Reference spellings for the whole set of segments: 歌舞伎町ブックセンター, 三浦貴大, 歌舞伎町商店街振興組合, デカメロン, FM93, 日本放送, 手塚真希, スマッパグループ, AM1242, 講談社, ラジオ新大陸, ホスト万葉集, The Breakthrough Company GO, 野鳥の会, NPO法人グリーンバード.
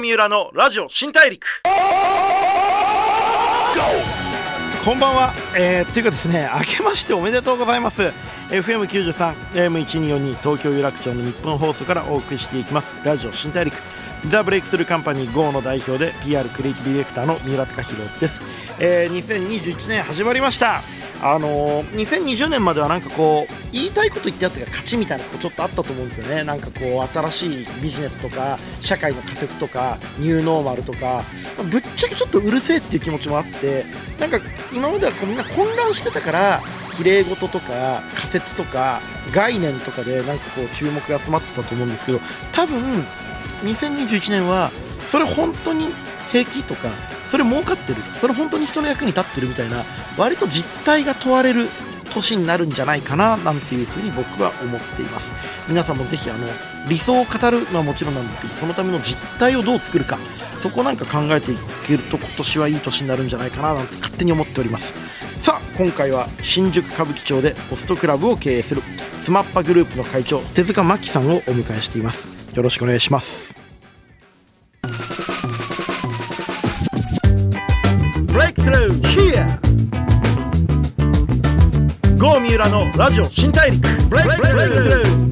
三浦のラジオ新大陸。こんばんは、っていうかですね、明けましておめでとうございます。 FM93 AM1242 東京有楽町の日本放送からお送りしていきますラジオ新大陸、 The Breakthrough Company GO の代表で PR クリエイティブディレクターの三浦貴大です。2021年始まりました。2020年まではなんかこう言いたいこと言ったやつが勝ちみたいなとこちょっとあったと思うんですよね。なんかこう新しいビジネスとか社会の仮説とかニューノーマルとか、ぶっちゃけちょっとうるせえっていう気持ちもあって、なんか今まではこうみんな混乱してたから綺麗事とか仮説とか概念とかでなんかこう注目が集まってたと思うんですけど、多分2021年はそれ本当に平気とか、それ儲かってる、それ本当に人の役に立ってるみたいな、割と実態が問われる年になるんじゃないかななんていうふうに僕は思っています。皆さんもぜひ理想を語るのはもちろんなんですけど、そのための実態をどう作るか、そこなんか考えていけると今年はいい年になるんじゃないかななんて勝手に思っております。さあ今回は新宿歌舞伎町でホストクラブを経営するスマッパグループの会長手塚真希さんをお迎えしています。よろしくお願いします。Breakthrough here GO 三浦のラジオ新大陸 Breakthrough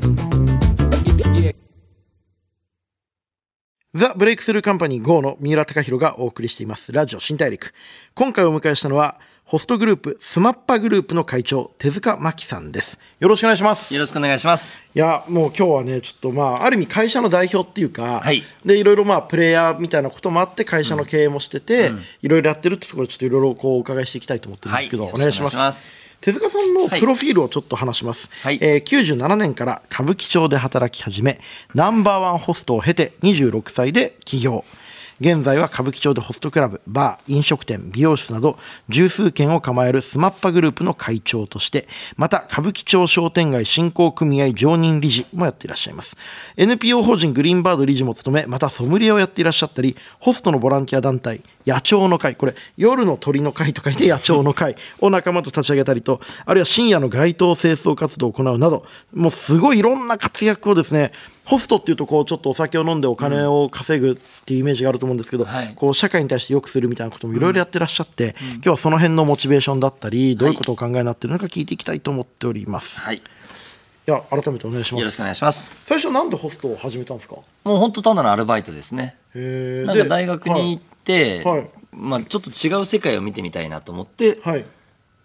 The Breakthrough Company GO の三浦貴大がお送りしていますラジオ新大陸。今回お迎えしたのはホストグループスマッパグループの会長手塚真希さんです。よろしくお願いします。よろしくお願いします。いやもう今日はね、ちょっとある意味会社の代表っていうか、はい、でいろいろプレイヤーみたいなこともあって会社の経営もしてて、いろいろやってるってところでちょっといろいろお伺いしていきたいと思ってるんですけど、はい、お願いします。手塚さんのプロフィールをちょっと話します、はい。97年から歌舞伎町で働き始め、ナンバーワンホストを経て26歳で起業。現在は歌舞伎町でホストクラブ、バー、飲食店、美容室など十数軒を構えるスマッパグループの会長として、また歌舞伎町商店街振興組合常任理事もやっていらっしゃいます。 NPO 法人グリーンバード理事も務め、またソムリエをやっていらっしゃったり、ホストのボランティア団体野鳥の会、これ夜の鳥の会と書いて野鳥の会を仲間と立ち上げたりと、あるいは深夜の街頭清掃活動を行うなど、もうすごいいろんな活躍をですね、ホストっていうとこうちょっとお酒を飲んでお金を稼ぐっていうイメージがあると思うんですけど、はい、こう社会に対して良くするみたいなこともいろいろやってらっしゃって、今日はその辺のモチベーションだったり、どういうことをお考えになっているのか聞いていきたいと思っております。はい、いや改めてお願いします。よろしくお願いします。最初なんでホストを始めたんですか？もう本当単なるアルバイトですね。なんか大学に行って、はいはい、ちょっと違う世界を見てみたいなと思って、はい、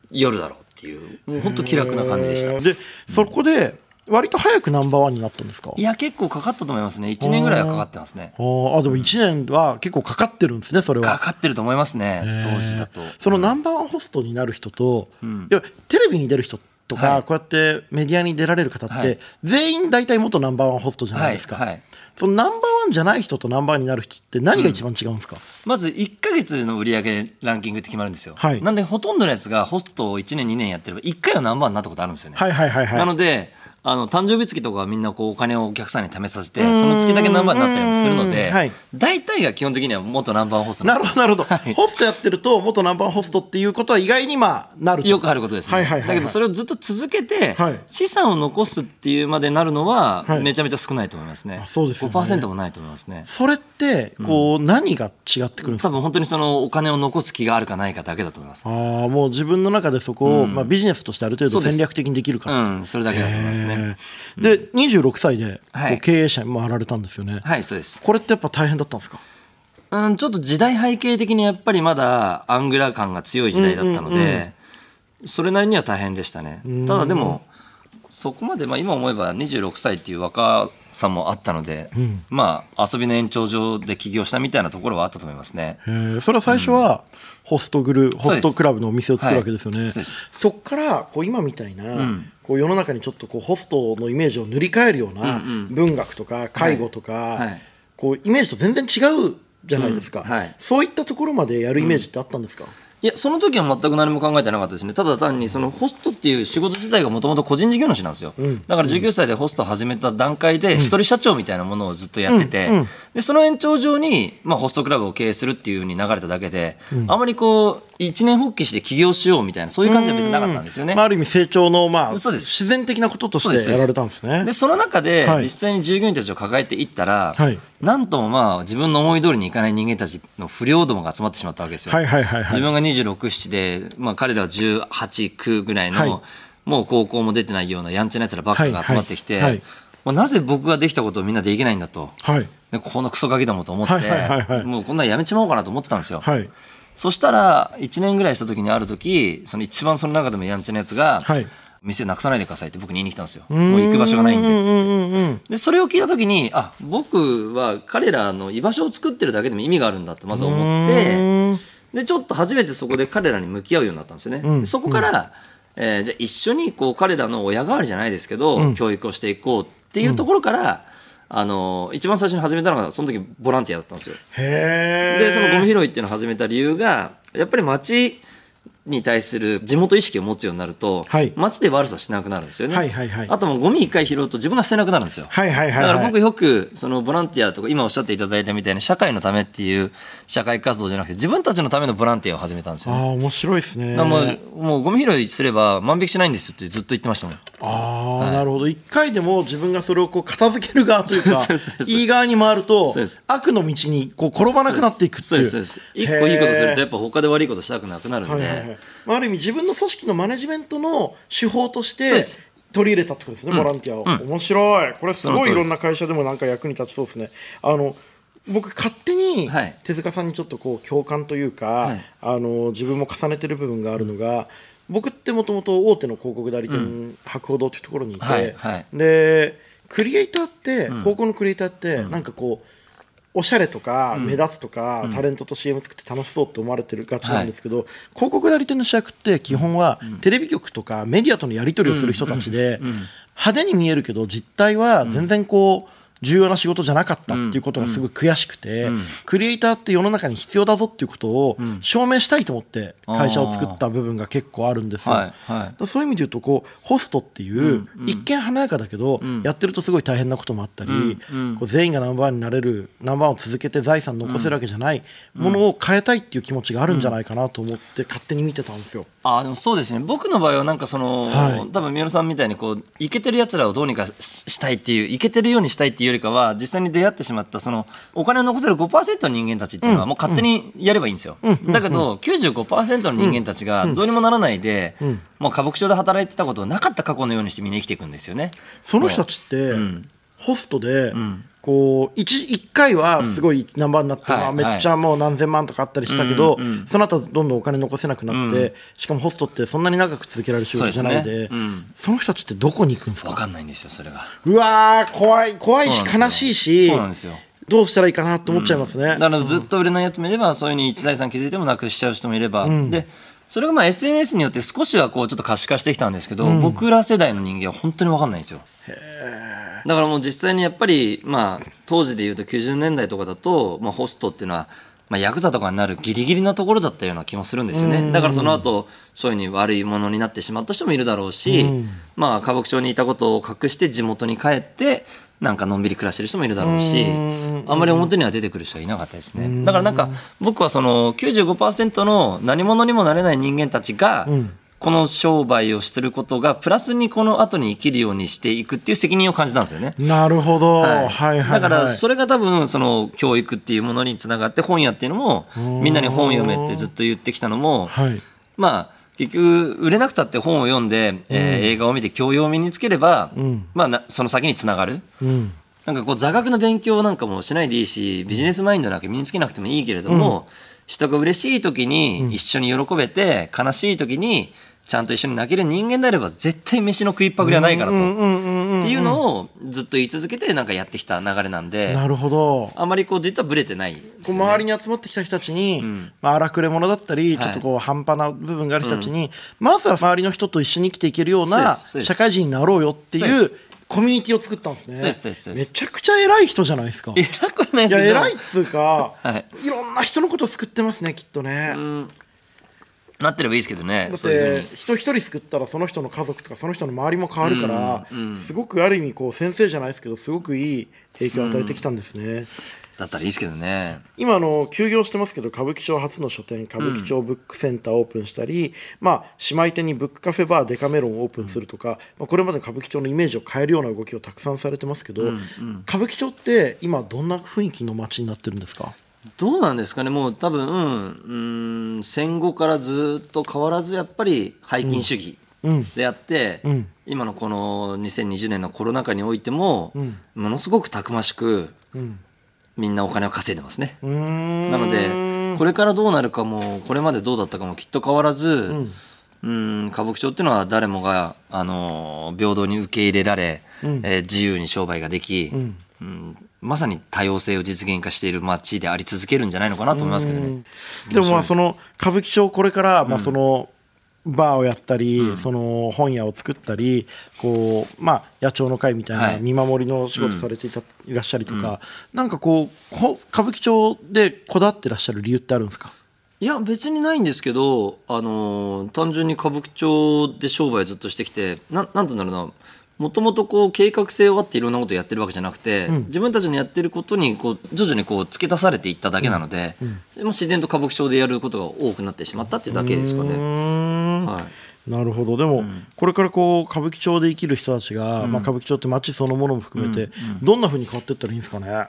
夜だろうっていう、もう本当気楽な感じでした。で、そこで割と早くナンバーワンになったんですか？いや結構かかったと思いますね。1年ぐらいはかかってますね。でも1年は結構かかってるんですね。それはかかってると思いますね、当時だと。そのナンバーワンホストになる人と、いやテレビに出る人とか、こうやってメディアに出られる方って、はい、全員大体元ナンバーワンホストじゃないですか、はいはい。そのナンバーワンじゃない人とナンバーワンになる人って何が一番違うんですか？まず1ヶ月の売り上げランキングって決まるんですよ、はい、なんでほとんどのやつがホストを1年2年やってれば1回はナンバーワンになったことあるんですよね、はいはいはいはい。なので誕生日月とかはみんなこうお金をお客さんに貯めさせて、その月だけナンバーワンになったりもするので、はい、大体が基本的には元ナンバーワンホストなんですよ。なるほどなるほど、はい、ホストやってると元ナンバーワンホストっていうことは意外になるとよくあることですね、はいはいはいはい。だけどそれをずっと続けて、はい、資産を残すっていうまでなるのはめちゃめちゃ少ないと思いますね、はい、そうですよね。 5% もないと思いますね。それってこう、何が違ってくるんですか？多分本当にそのお金を残す気があるかないかだけだと思います。もう自分の中でそこを、ビジネスとしてある程度戦略的にできるか、それだけだと思いますね。で26歳で経営者に回られたんですよね、はいはい、そうです。これってやっぱ大変だったんですか？ちょっと時代背景的にやっぱりまだアングラ感が強い時代だったので、それなりには大変でしたね。ただでもそこまで、今思えば26歳っていう若さもあったので、遊びの延長上で起業したみたいなところはあったと思いますね。それは最初はホストクラブのお店を作るわけですよね、はい、そこからこう今みたいな、こう世の中にちょっとこうホストのイメージを塗り替えるような文学とか介護とか、こうイメージと全然違うじゃないですか、そういったところまでやるイメージってあったんですか？いや、その時は全く何も考えてなかったですね。ただ単にそのホストっていう仕事自体がもともと個人事業主なんですよ、うん、だから19歳でホストを始めた段階で一人社長みたいなものをずっとやってて、うんうん、でその延長上に、まあ、ホストクラブを経営するっていう風に流れただけで、うん、あまりこう一年発起して起業しようみたいなそういう感じは別になかったんですよね、まあ、ある意味成長の、まあ、自然的なこととしてやられたんですね。でその中で、はい、実際に従業員たちを抱えていったら、はい、なんともまあ自分の思い通りにいかない人間たちの不良どもが集まってしまったわけですよ、はいはいはいはい、自分が26、7で、まあ、彼らは18、9ぐらいの、はい、もう高校も出てないようなやんちゃなやつらばっかが集まってきて、はいはいはい、まあ、なぜ僕ができたことをみんなできないんだと、はい、でこのクソガキどもと思って、はいはいはいはい、もうこんなのやめちまおうかなと思ってたんですよ、はい、そしたら1年ぐらいした時にある時その一番その中でもやんちゃなやつが、はい、店なくさないでくださいって僕に言いに来たんですよ。もう行く場所がないんでっつって、でそれを聞いた時にあ僕は彼らの居場所を作ってるだけでも意味があるんだってまず思って、でちょっと初めてそこで彼らに向き合うようになったんですよね、うん、そこから、うんじゃあ一緒にこう彼らの親代わりじゃないですけど、うん、教育をしていこうっていうところから、うん、一番最初に始めたのがその時ボランティアだったんですよ。へー。でそのゴミ拾いっていうのを始めた理由がやっぱり町に対する地元意識を持つようになると、はい、街で悪さしなくなるんですよね、はいはいはい、あともうゴミ1回拾うと自分が捨てなくなるんですよ、はいはいはいはい、だから僕よくそのボランティアとか今おっしゃっていただいたみたいに社会のためっていう社会活動じゃなくて自分たちのためのボランティアを始めたんですよね。あ面白いですね。もうゴミ拾いすれば万引きしないんですよってずっと言ってましたもん。あ、はい、なるほど。1回でも自分がそれをこう片付ける側というかいい側に回ると悪の道にこう転ばなくなっていくっていう。1個いいことするとやっぱ他で悪いことしたくなくなるんで、はいはいはい、ある意味自分の組織のマネジメントの手法として取り入れたってことですね、うん、ボランティアを、うん、面白い。これすごいいろんな会社でもなんか役に立ちそうですね。僕勝手に手塚さんにちょっとこう共感というか、はい、自分も重ねてる部分があるのが、僕ってもともと大手の広告代理店、うん、博報堂というところにいて、はいはい、でクリエイターって、うん、高校のクリエイターって、うん、なんかこうおしゃれとか目立つとか、うん、タレントと CM 作って楽しそうって思われてるがちなんですけど、はい、広告代理店の主役って基本はテレビ局とかメディアとのやり取りをする人たちで、派手に見えるけど実態は全然こう重要な仕事じゃなかったっていうことがすごい悔しくて、クリエイターって世の中に必要だぞっていうことを証明したいと思って会社を作った部分が結構あるんですよ、はいはい、そういう意味で言うとこうホストっていう一見華やかだけどやってるとすごい大変なこともあったり、こう全員がナンバーワンになれる、ナンバーワンを続けて財産残せるわけじゃないものを変えたいっていう気持ちがあるんじゃないかなと思って勝手に見てたんですよ。あでもそうですね。僕の場合はなんかその、はい、多分宮野さんみたいにこうイケてるやつらをどうにかしたいっていう、イケてるようにしたいっていうよりかは実際に出会ってしまったそのお金を残せる 5% の人間たちっていうのはもう勝手にやればいいんですよ、うん、だけど 95% の人間たちがどうにもならないで、うんうんうん、もう歌舞伎町で働いてたことをなかった過去のようにしてみんな生きていくんですよね。その人たちって、うん、ホストで、うんこう 1回はすごいナンバーになって、うんまあ、めっちゃもう何千万とかあったりしたけど、はいはい、その後どんどんお金残せなくなって、うん、しかもホストってそんなに長く続けられる仕事じゃないん で、うん、その人たちってどこに行くんですか分かんないんですよ。それがうわ怖い、怖いし悲しいし、そうなんですよ、どうしたらいいかなと思っちゃいますね、うん、だからずっと売れないやつもいれば、うん、そういう風に一財産気づいてもなくしちゃう人もいれば、うん、でそれがまあ SNS によって少しはこうちょっと可視化してきたんですけど、うん、僕ら世代の人間は本当に分かんないんですよ。へー。だからもう実際にやっぱり、まあ、当時でいうと90年代とかだと、まあ、ホストっていうのは、まあ、ヤクザとかになるギリギリなところだったような気もするんですよね。だからその後そういう風に悪いものになってしまった人もいるだろうし、まあ、歌舞伎町にいたことを隠して地元に帰ってなんかのんびり暮らしてる人もいるだろうし、あんまり表には出てくる人はいなかったですね。だからなんか僕はその 95% の何者にもなれない人間たちが、うんこの商売をしてることがプラスにこの後に生きるようにしていくっていう責任を感じたんですよね。なるほど、はいはいはい、だからそれが多分その教育っていうものにつながって、本屋っていうのもみんなに本読めってずっと言ってきたのも、はい、まあ結局売れなくたって本を読んで、映画を見て教養を身につければ、うん、まあその先につながる、うん、なんかこう座学の勉強なんかもしないでいいし、ビジネスマインドなんか身につけなくてもいいけれども、うん、人が嬉しい時に一緒に喜べて、うん、悲しい時にちゃんと一緒に泣ける人間であれば絶対飯の食いっぱぐりはないからとっていうのをずっと言い続けてなんかやってきた流れなんで、なるほど、あまりこう実はブレてないですよね。こう周りに集まってきた人たちに、うんまあ、荒くれ者だったりちょっとこう半端な部分がある人たちに、はいうん、まずは周りの人と一緒に生きていけるような社会人になろうよっていうコミュニティを作ったんですね。そうですそうですそうです。めちゃくちゃ偉い人じゃないですか。偉くないですけど、いや偉いっつうか、はい、いろんな人のことを救ってますねきっとね、うんなってればいいですけどね。だって人一人救ったらその人の家族とかその人の周りも変わるから、うんうん、すごくある意味こう先生じゃないですけどすごくいい影響を与えてきたんですね、うん、だったらいいですけどね。今休業してますけど歌舞伎町初の書店歌舞伎町ブックセンターオープンしたり、うん、姉妹店にブックカフェバーデカメロンをオープンするとか、うんこれまでの歌舞伎町のイメージを変えるような動きをたくさんされてますけど、うんうん、歌舞伎町って今どんな雰囲気の街になってるんですか？どうなんですかね。もう多分、戦後からずっと変わらずやっぱり拝金主義であって、うんうん、今のこの2020年のコロナ禍においても、うん、ものすごくたくましく、うん、みんなお金を稼いでますね。なのでこれからどうなるかもこれまでどうだったかもきっと変わらず、歌舞伎町っていうのは誰もが、平等に受け入れられ、自由に商売ができ、まさに多様性を実現化している街であり続けるんじゃないのかなと思いますけどね。でもその歌舞伎町これからそのバーをやったり、その本屋を作ったりこう野鳥の会みたいな見守りの仕事されていらっしゃりとか、なんかこう歌舞伎町でこだわってらっしゃる理由ってあるんですか？いや別にないんですけど、単純に歌舞伎町で商売ずっとしてきて なんてなるな、もともとこう計画性をあっていろんなことをやってるわけじゃなくて、自分たちのやってることにこう徐々にこう付け足されていっただけなので、それも自然と歌舞伎町でやることが多くなってしまったっていうだけですかね。なるほど。でも、これからこう歌舞伎町で生きる人たちが、歌舞伎町って街そのものも含めて、どんな風に変わっていったらいいんですかね？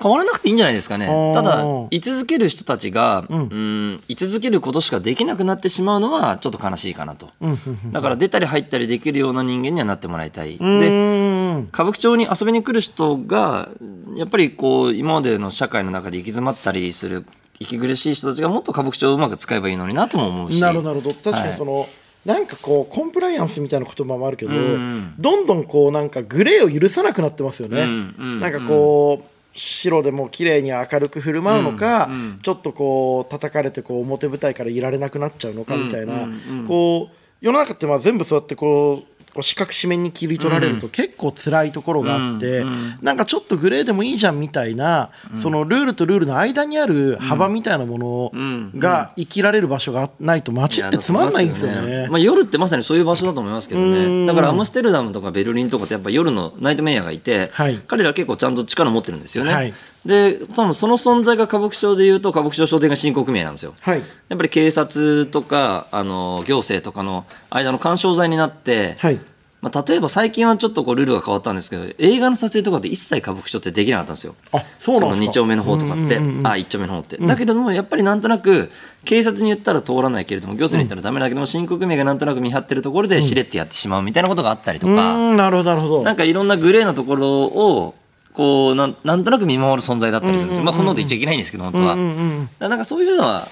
変わらなくていいんじゃないですかね。ただ居続ける人たちが、居続けることしかできなくなってしまうのはちょっと悲しいかなと、だから出たり入ったりできるような人間にはなってもらいたい。で、歌舞伎町に遊びに来る人がやっぱりこう今までの社会の中で行き詰まったりする息苦しい人たちがもっと歌舞伎町をうまく使えばいいのになとも思うし。なるほど確かになんかこうコンプライアンスみたいな言葉もあるけど、どんどんこうなんかグレーを許さなくなってますよね。なんかこう白でも綺麗に明るく振る舞うのか、ちょっとこう叩かれてこう表舞台からいられなくなっちゃうのかみたいな、こう世の中って全部そうやってこう四角四面に切り取られると結構辛いところがあって、なんかちょっとグレーでもいいじゃんみたいな、そのルールとルールの間にある幅みたいなものが生きられる場所がないと街ってつまんないんですよね。夜ってまさにそういう場所だと思いますけどね。だからアムステルダムとかベルリンとかってやっぱ夜のナイトメイヤーがいて、彼ら結構ちゃんと力持ってるんですよね、で多分その存在が歌舞伎町でいうと歌舞伎町商店が新興組合なんですよ、やっぱり警察とか行政とかの間の干渉材になって、例えば最近はちょっとこうルールが変わったんですけど、映画の撮影とかで一切歌舞伎町ってできなかったんですよ。あ、そうなんですか。その2丁目の方とかって、1丁目の方って、だけどもやっぱりなんとなく警察に言ったら通らないけれども行政に言ったらダメだけども、新興組合がなんとなく見張ってるところでしれってやってしまうみたいなことがあったりとか、なんかいろんなグレーなところをこうなんとなく見守る存在だったりするんですよ。こんなこと言っちゃいけないんですけど本当は、なんかそういうのは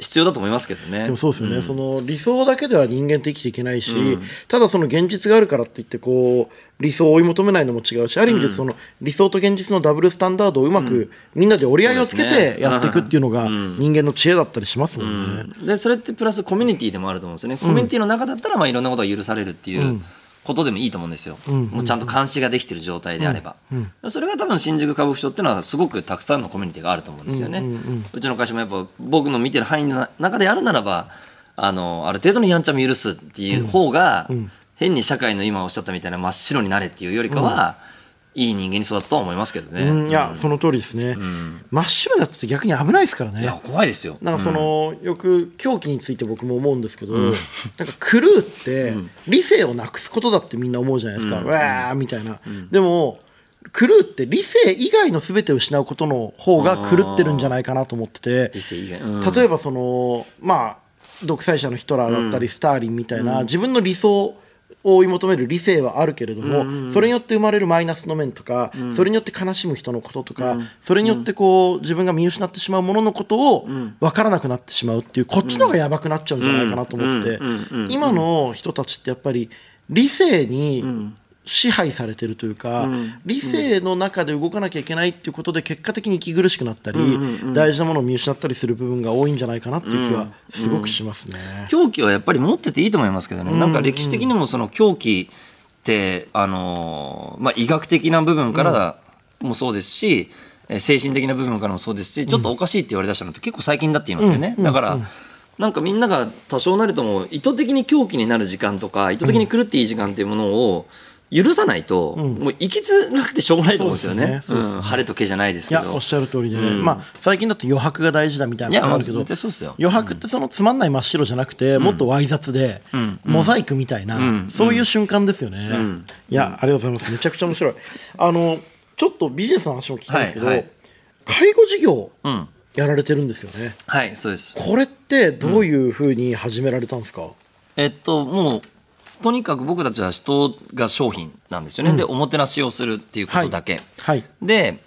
必要だと思いますけどね。でもそうですよね、その理想だけでは人間って生きていけないし、ただその現実があるからっていってこう理想を追い求めないのも違うし、ある意味でその理想と現実のダブルスタンダードをうまくみんなで折り合いをつけてやっていくっていうのが人間の知恵だったりしますもんね。でそれってプラスコミュニティでもあると思うんですよね。コミュニティの中だったらいろんなことが許されるっていう、ことでもいいと思うんですよ、もうちゃんと監視ができている状態であれば、それが多分新宿歌舞伎町っていうのはすごくたくさんのコミュニティがあると思うんですよね、うちの会社もやっぱ僕の見てる範囲の中であるならばある程度のやんちゃも許すっていう方が、変に社会の今おっしゃったみたいな真っ白になれっていうよりかは、いい人間に育つとは思いますけどね、いやその通りですね、真っ白なやつって逆に危ないですからね。いや怖いですよ。なんかよく狂気について僕も思うんですけど、なんか狂うって理性をなくすことだってみんな思うじゃないですか、わーみたいな、でも狂うって理性以外の全てを失うことの方が狂ってるんじゃないかなと思ってて、理性以外、例えば独裁者のヒトラーだったりスターリンみたいな、自分の理想追い求める理性はあるけれども、それによって生まれるマイナスの面とか、それによって悲しむ人のこととか、それによって自分が見失ってしまうもののことを分からなくなってしまうっていう、こっちの方がやばくなっちゃうんじゃないかなと思ってて、今の人たちってやっぱり理性に支配されてるというか、理性の中で動かなきゃいけないっていうことで結果的に息苦しくなったり、大事なものを見失ったりする部分が多いんじゃないかなっていう気はすごくしますね。狂気はやっぱり持ってていいと思いますけどね、なんか歴史的にもその狂気って医学的な部分からもそうですし、精神的な部分からもそうですし、ちょっとおかしいって言われだしたのって結構最近だって言いますよね。だからなんかみんなが多少なりとも意図的に狂気になる時間とか意図的に狂っていい時間というものを許さないと、うん、もう生きづらくてしょうがないと思うんですよね。晴れとけじゃないですけど。いや、おっしゃる通りで、うんまあ、最近だと余白が大事だみたいなことあるけど、余白ってそのつまんない真っ白じゃなくて、うん、もっとわい雑で、うん、モザイクみたいな、うん、そういう瞬間ですよね、うん、いやありがとうございます。めちゃくちゃ面白い。ちょっとビジネスの話も聞きたいんですけど、はいはい、介護事業、うんやられてるんですよね。はい、そうです。これってどういうふうに始められたんですか？うん、もうとにかく僕たちは人が商品なんですよね、うん、でおもてなしをするっていうことだけ、はいはい、で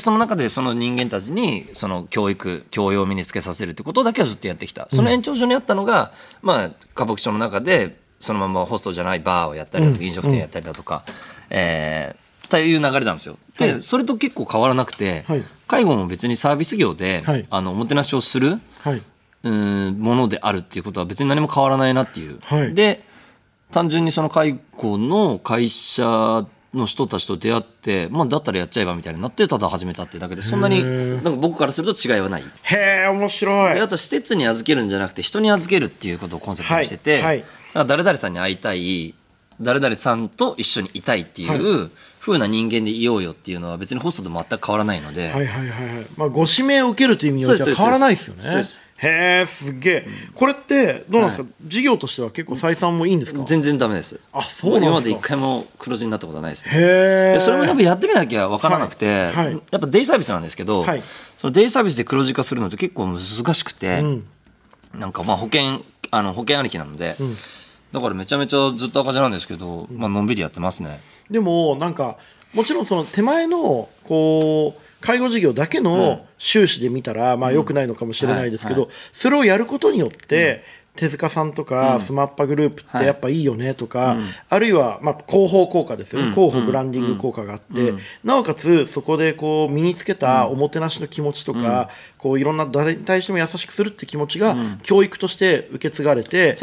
その中でその人間たちにその教育教養を身につけさせるってことだけをずっとやってきた。その延長上にあったのが、うんまあ、歌舞伎町の中でそのままホストじゃないバーをやったりだとか飲食店やったりだとか、うんという流れなんですよ。で、はい、それと結構変わらなくて、はい、介護も別にサービス業で、はい、おもてなしをする、はい、ものであるっていうことは別に何も変わらないなっていう、はい、で単純にその介護の会社の人たちと出会って、まあ、だったらやっちゃえばみたいになってただ始めたっていうだけで、そんなになんか僕からすると違いはない。へえ面白い。であと施設に預けるんじゃなくて人に預けるっていうことをコンセプトにしてて、はいはい、だから誰々さんに会いたい誰々さんと一緒にいたいっていう風な人間でいようよっていうのは別にホストと全く変わらないので、はいはいはいはい、まあ、ご指名を受けるという意味においては変わらないですよね。へーすげえ。これってどうなんですか、はい、事業としては結構採算もいいんですか？全然ダメです。あ、そうなんですか。今まで一回も黒字になったことはないですね。へー。それもやっぱやってみなきゃ分からなくて、はいはい、やっぱデイサービスなんですけど、はい、そのデイサービスで黒字化するのって結構難しくて、うん、なんかまあ保険ありきなので、うんだからめちゃめちゃずっと赤字なんですけど、まあのんびりやってますね。でもなんかもちろんその手前のこう介護事業だけの収支で見たらまあ良くないのかもしれないですけど、それをやることによって手塚さんとかスマッパグループってやっぱいいよねとか、あるいはまあ広報効果ですよね。広報ブランディング効果があって、なおかつそこでこう身につけたおもてなしの気持ちとか、こういろんな誰に対しても優しくするって気持ちが教育として受け継がれて、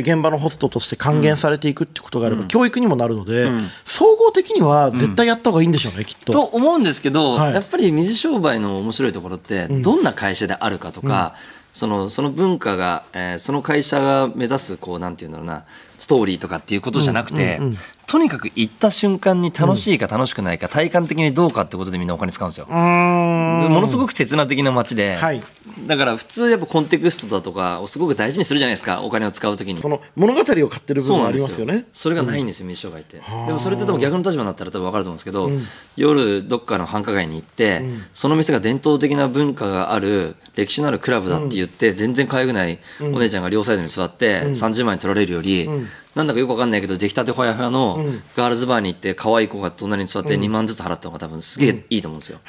現場のホストとして還元されていくってことがあれば教育にもなるので、総合的には絶対やった方がいいんでしょうね、きっと。と思うんですけど、やっぱり水商売の面白いところってどんな会社であるかとか、その文化が、その会社が目指すこうなんていうんだろうなストーリーとかっていうことじゃなくて、うんうんうん、とにかく行った瞬間に楽しいか楽しくないか、うん、体感的にどうかってことでみんなお金使うんですよ。うーんものすごく刹那的な街で、はい、だから普通やっぱコンテクストだとかをすごく大事にするじゃないですか、お金を使うときに。その物語を買ってる部分がありますよね。それがないんですよ、水商売って。でもそれってでも逆の立場になったら多分分かると思うんですけど、うん、夜どっかの繁華街に行って、うん、その店が伝統的な文化がある歴史のあるクラブだって言って、うん、全然可愛くないお姉ちゃんが両サイドに座って、うん、30万円取られるより、うん、なんだかよく分かんないけど出来たてほやほやのガールズバーに行って可愛い子が隣に座って2万ずつ払った方が多分すげえいいと思うんですよ。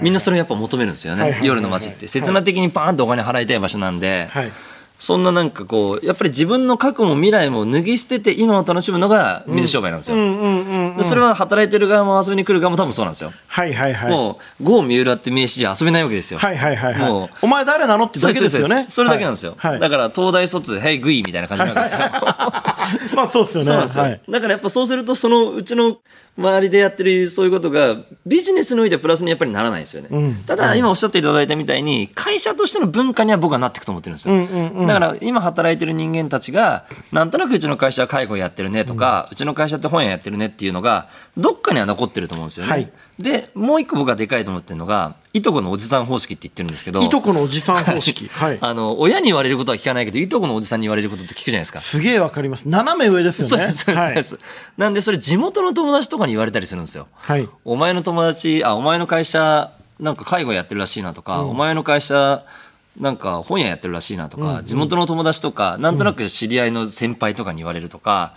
みんなそれやっぱ求めるんですよね、はいはいはい、夜の街って刹那的にパーンとお金払いたい場所なんで、はい、そんななんかこうやっぱり自分の過去も未来も脱ぎ捨てて今を楽しむのが水商売なんですよ、うんうんうんうん、でそれは働いてる側も遊びに来る側も多分そうなんですよ、はいはいはい、もうゴー三浦って名刺じゃ遊べないわけですよ、はいはいはいはい、もうお前誰なのってだけですよね。それだけなんですよ、はいはい、だから東大卒ヘイグイみたいな感じなんですよ、はいはいまあそうですよね。そうなんですよ、はい、だからやっぱそうするとそのうちの周りでやってるそういうことがビジネスにおいてはプラスにやっぱりならないですよね、うん、ただ今おっしゃっていただいたみたいに会社としての文化には僕はなっていくと思ってるんですよ、うんうんうん、だから今働いてる人間たちがなんとなくうちの会社は介護やってるねとか、うん、うちの会社って本屋やってるねっていうのがどっかには残ってると思うんですよね、はい、でもう一個僕がでかいと思ってるのがいとこのおじさん方式って言ってるんですけど、いとこのおじさん方式、はい、親に言われることは聞かないけどいとこのおじさんに言われることって聞くじゃないですか。すげえわかります。斜め上ですよね。そうです、はい、なんでそれ地元の友達とかに言われたりするんですよ、はい、お前の友達お前の会社なんか介護やってるらしいなとか、うん、お前の会社なんか本屋やってるらしいなとか、うんうん、地元の友達とかなんとなく知り合いの先輩とかに言われるとか、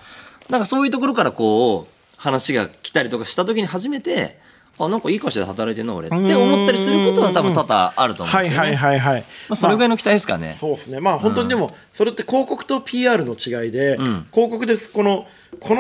うん、なんかそういうところからこう話が来たりとかした時に初めてあなんかいい会社で働いてるの俺って思ったりすることは多分多々あると思うんですよね。はいはいはいはい。まあ、それぐらいの期待ですかね。まあ、そうですね。まあ本当にでも、うん、それって広告と PR の違いで、うん、広告ですこの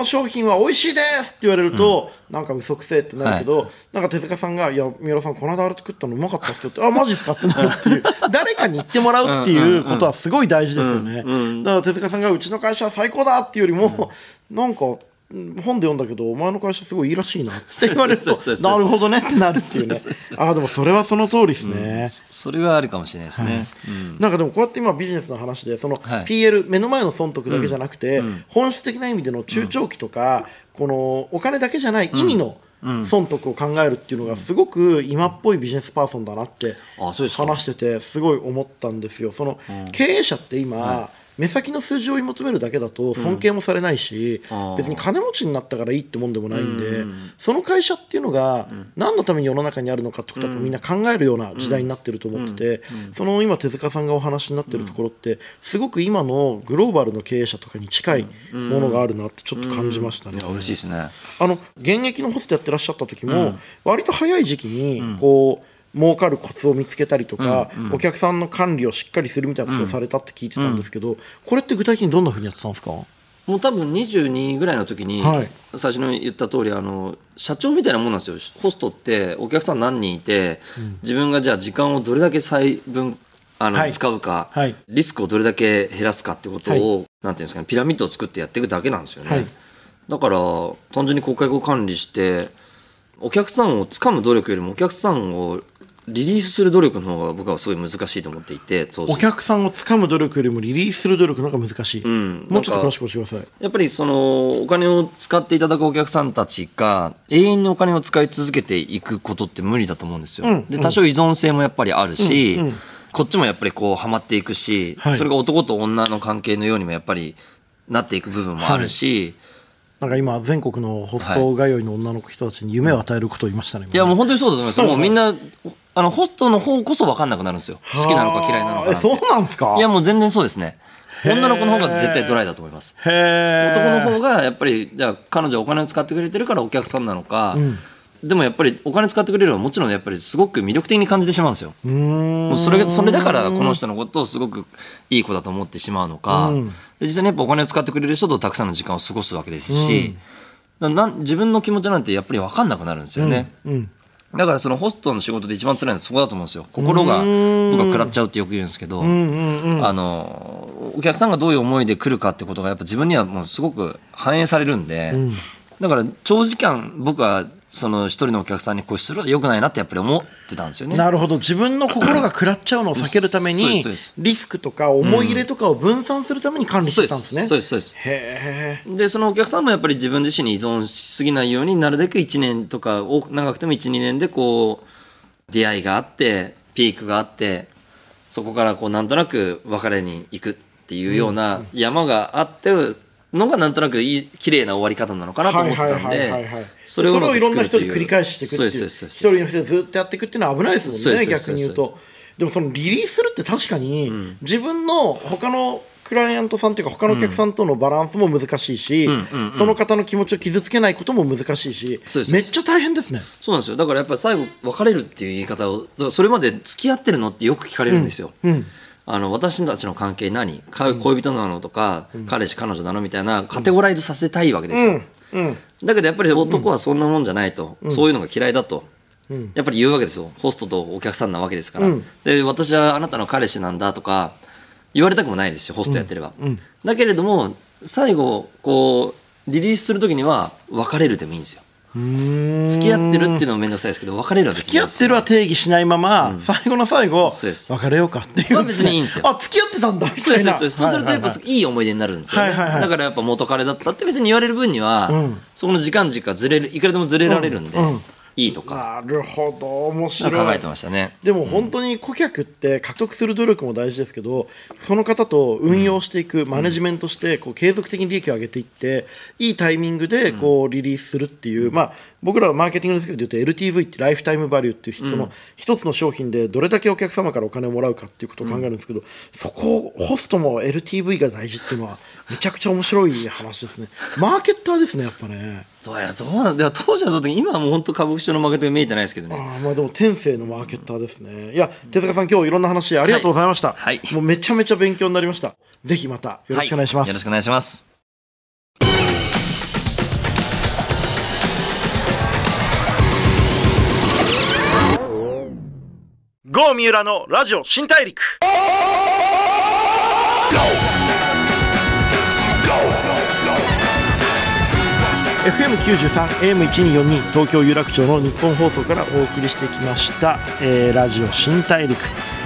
商品は美味しいですって言われると、うん、なんか嘘くせえってなるけど、はい、なんか手塚さんがいや三浦さんこの間あれ作ったのうまかったっすよってあマジっすかってなるっていう誰かに言ってもらうっていうことはすごい大事ですよね。だから手塚さんがうちの会社は最高だっていうよりも、うん、なんか本で読んだけどお前の会社すごいいいらしいなって言われるとなるほどねってなるっていうね。ああでもそれはその通りですね、うん、それはあるかもしれないですね、はいうん、なんかでもこうやって今ビジネスの話でその PL、はい、目の前の損得だけじゃなくて、うん、本質的な意味での中長期とか、うん、このお金だけじゃない意味の、うんうん、損得を考えるっていうのがすごく今っぽいビジネスパーソンだなって話しててすごい思ったんですよ。その経営者って今、はい、目先の数字を追い求めるだけだと尊敬もされないし、うん、別に金持ちになったからいいってもんでもないんで、うん、その会社っていうのが何のために世の中にあるのかってことだとみんな考えるような時代になってると思ってて、その今手塚さんがお話になってるところってすごく今のグローバルの経営者とかに近いものがあるなってちょっと感じましたね。嬉しいですね。現役のホストやってらっしゃった時も割と早い時期にこう、うん儲かるコツを見つけたりとか、うんうん、お客さんの管理をしっかりするみたいなことをされたって聞いてたんですけど、うんうん、これって具体的にどんなふうにやってたんですか？もう多分22ぐらいの時に、はい、最初に言った通り社長みたいなもんなんですよ。ホストってお客さん何人いて、うん、自分がじゃあ時間をどれだけ最分はい、使うか、はい、リスクをどれだけ減らすかってことを、はい、なんていうんですかね、ピラミッドを作ってやっていくだけなんですよね、はい、だから単純に顧客を管理してお客さんを掴む努力よりもお客さんをリリースする努力の方が僕はすごい難しいと思っていて、当時お客さんをつかむ努力よりもリリースする努力の方が難しい、うん、もうちょっと詳しく教えてください。やっぱりそのお金を使っていただくお客さんたちが永遠にお金を使い続けていくことって無理だと思うんですよ、うんうん、で多少依存性もやっぱりあるし、うんうん、こっちもやっぱりこうハマっていくし、はい、それが男と女の関係のようにもやっぱりなっていく部分もあるし、はいなんか今全国のホスト通いの女の人たちに夢を与えることを言いましたね、はい、いやもう本当にそうだと思います、はい、もうみんなホストの方こそ分かんなくなるんですよ。好きなのか嫌いなのかなんて。そうなんですか？いやもう全然そうですね。女の子の方が絶対ドライだと思います。へ男の方がやっぱりじゃあ彼女はお金を使ってくれてるからお客さんなのか、うん、でもやっぱりお金使ってくれるのはもちろんやっぱりすごく魅力的に感じてしまうんですよ。もうそれだからこの人のことをすごくいい子だと思ってしまうのか、うん実際にやっぱお金を使ってくれる人とたくさんの時間を過ごすわけですし、うん、自分の気持ちなんてやっぱり分かんなくなるんですよね、うんうん、だからそのホストの仕事で一番辛いのはそこだと思うんですよ。心が僕は食らっちゃうってよく言うんですけど、うんうんうん、お客さんがどういう思いで来るかってことがやっぱ自分にはもうすごく反映されるんで、うん、だから長時間僕はその一人のお客さんに固執するのは良くないなってやっぱり思ってたんですよね。なるほど。自分の心が食らっちゃうのを避けるためにリスクとか思い入れとかを分散するために管理してたんですね。そうですそうです。へえ。でそのお客さんもやっぱり自分自身に依存しすぎないようになるべく1年とか長くても 1,2 年でこう出会いがあってピークがあってそこからこうなんとなく別れに行くっていうような山があって、うんうんのがなんとなく綺麗な終わり方なのかなと思ってたんでそれをいろんな人に繰り返していくっていう一人の人でずっとやっていくっていうのは危ないですもんね。逆に言うとでもそのリリースするって確かに自分の他のクライアントさんというか他のお客さんとのバランスも難しいし、うん、その方の気持ちを傷つけないことも難しいし、うん、めっちゃ大変ですね。そうなんですよ。だからやっぱり最後別れるっていう言い方をだからそれまで付き合ってるのってよく聞かれるんですよ、うんうん私たちの関係何恋人なのとか、うん、彼氏彼女なのみたいなカテゴライズさせたいわけですよ、うんうん、だけどやっぱり男はそんなもんじゃないと、うん、そういうのが嫌いだと、うん、やっぱり言うわけですよ。ホストとお客さんなわけですから、うん、で私はあなたの彼氏なんだとか言われたくもないですしホストやってれば、うんうん、だけれども最後こうリリースするときには別れるでもいいんですよ。付き合ってるっていうのもめんどくさいですけど別れるは別にいいんですよ。付き合ってるは定義しないまま、うん、最後の最後別れようかっていう、まあ、別にいいんですよ。あ付き合ってたんだみたいな。そうするとやっぱいい思い出になるんですよ、ねはいはいはい、だからやっぱ元彼だったって別に言われる分には、うん、そこの時間ずれるいくらでもずれられるんで、うんうんいいとか。なるほど面白い。考えてましたね。でも本当に顧客って獲得する努力も大事ですけど、うん、その方と運用していく、うん、マネジメントしてこう継続的に利益を上げていっていいタイミングでこうリリースするっていう、うんまあ、僕らはマーケティングの世界で言うと LTV ってライフタイムバリューっていうその一つの商品でどれだけお客様からお金をもらうかっていうことを考えるんですけど、うん、そこをホストも LTV が大事っていうのはめちゃくちゃ面白い話ですね。マーケッターですねやっぱね。そうなんだ。当時はそうだけど今はもう本当歌舞伎町のマーケットが見えてないですけどね。あまあでも天性のマーケッターですね。いや手塚さん今日いろんな話ありがとうございました、はいはい、もうめちゃめちゃ勉強になりました。ぜひまたよろしくお願いします、はい、よろしくお願いします。GO 三浦のラジオ新大陸。FM93 AM1242 東京有楽町の日本放送からお送りしてきました、ラジオ新大陸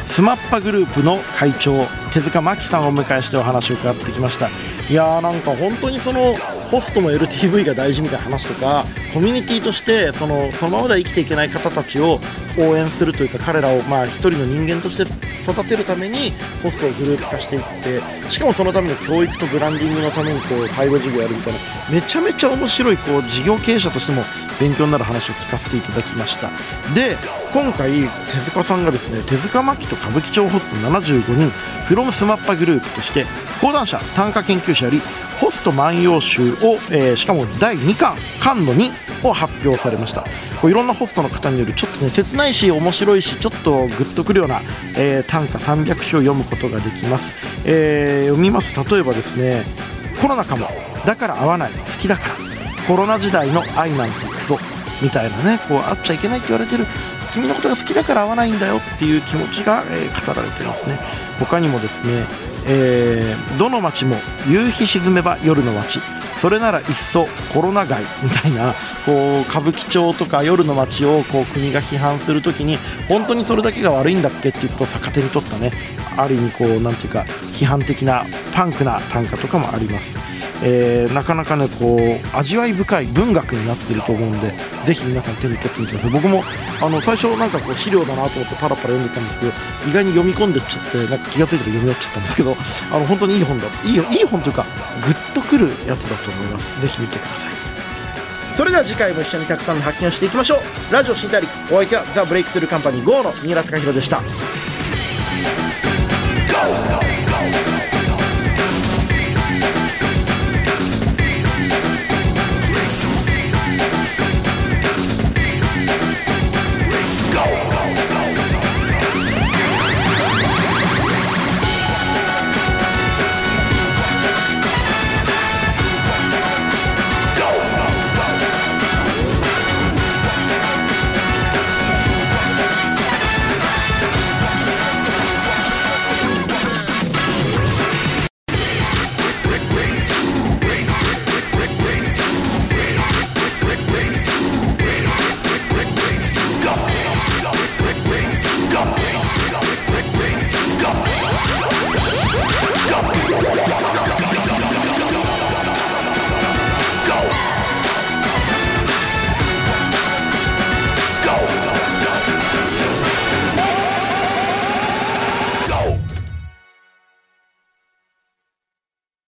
スマッパグループの会長手塚真希さんをお迎えしてお話を伺ってきました。いやーなんか本当にそのホストも LTV が大事みたいな話とかコミュニティとしてそのままでは生きていけない方たちを応援するというか彼らを一人の人間として育てるためにホストをグループ化していってしかもそのための教育とブランディングのためにこう介護事業やるみたいなめちゃめちゃ面白いこう事業経営者としても勉強になる話を聞かせていただきました。で今回手塚さんがですね手塚真希と歌舞伎町ホスト75人 from スマッパグループとして講談社短歌研究者よりホスト万葉集を、しかも第2巻巻の2を発表されました。こういろんなホストの方によるちょっとね切ないし面白いしちょっとグッとくるような、短歌300首を読むことができます、読みます。例えばですねコロナかもだから会わない好きだからコロナ時代の愛なんてクソみたいなねこう会っちゃいけないって言われてる君のことが好きだから会わないんだよっていう気持ちが、語られてますね。他にもですね、どの街も夕日沈めば夜の街それならいっそコロナ街みたいなこう歌舞伎町とか夜の街をこう国が批判するときに本当にそれだけが悪いんだっけっていうことを逆手に取ったねある意味こうなんていうか批判的なパンクな短歌とかもあります。なかなかねこう味わい深い文学になっていると思うのでぜひ皆さん手に取ってみてください。僕も最初なんかこう資料だなと思ってパラパラ読んでたんですけど意外に読み込んでっちゃってなんか気がついて読み終わっちゃったんですけど本当にいい本だいい本というかグッとくるやつだと思います。ぜひ見てください。それでは次回も一緒にたくさんの発見をしていきましょう。ラジオ新大陸お相手は The Breakthrough Company GO の三浦貴大でした。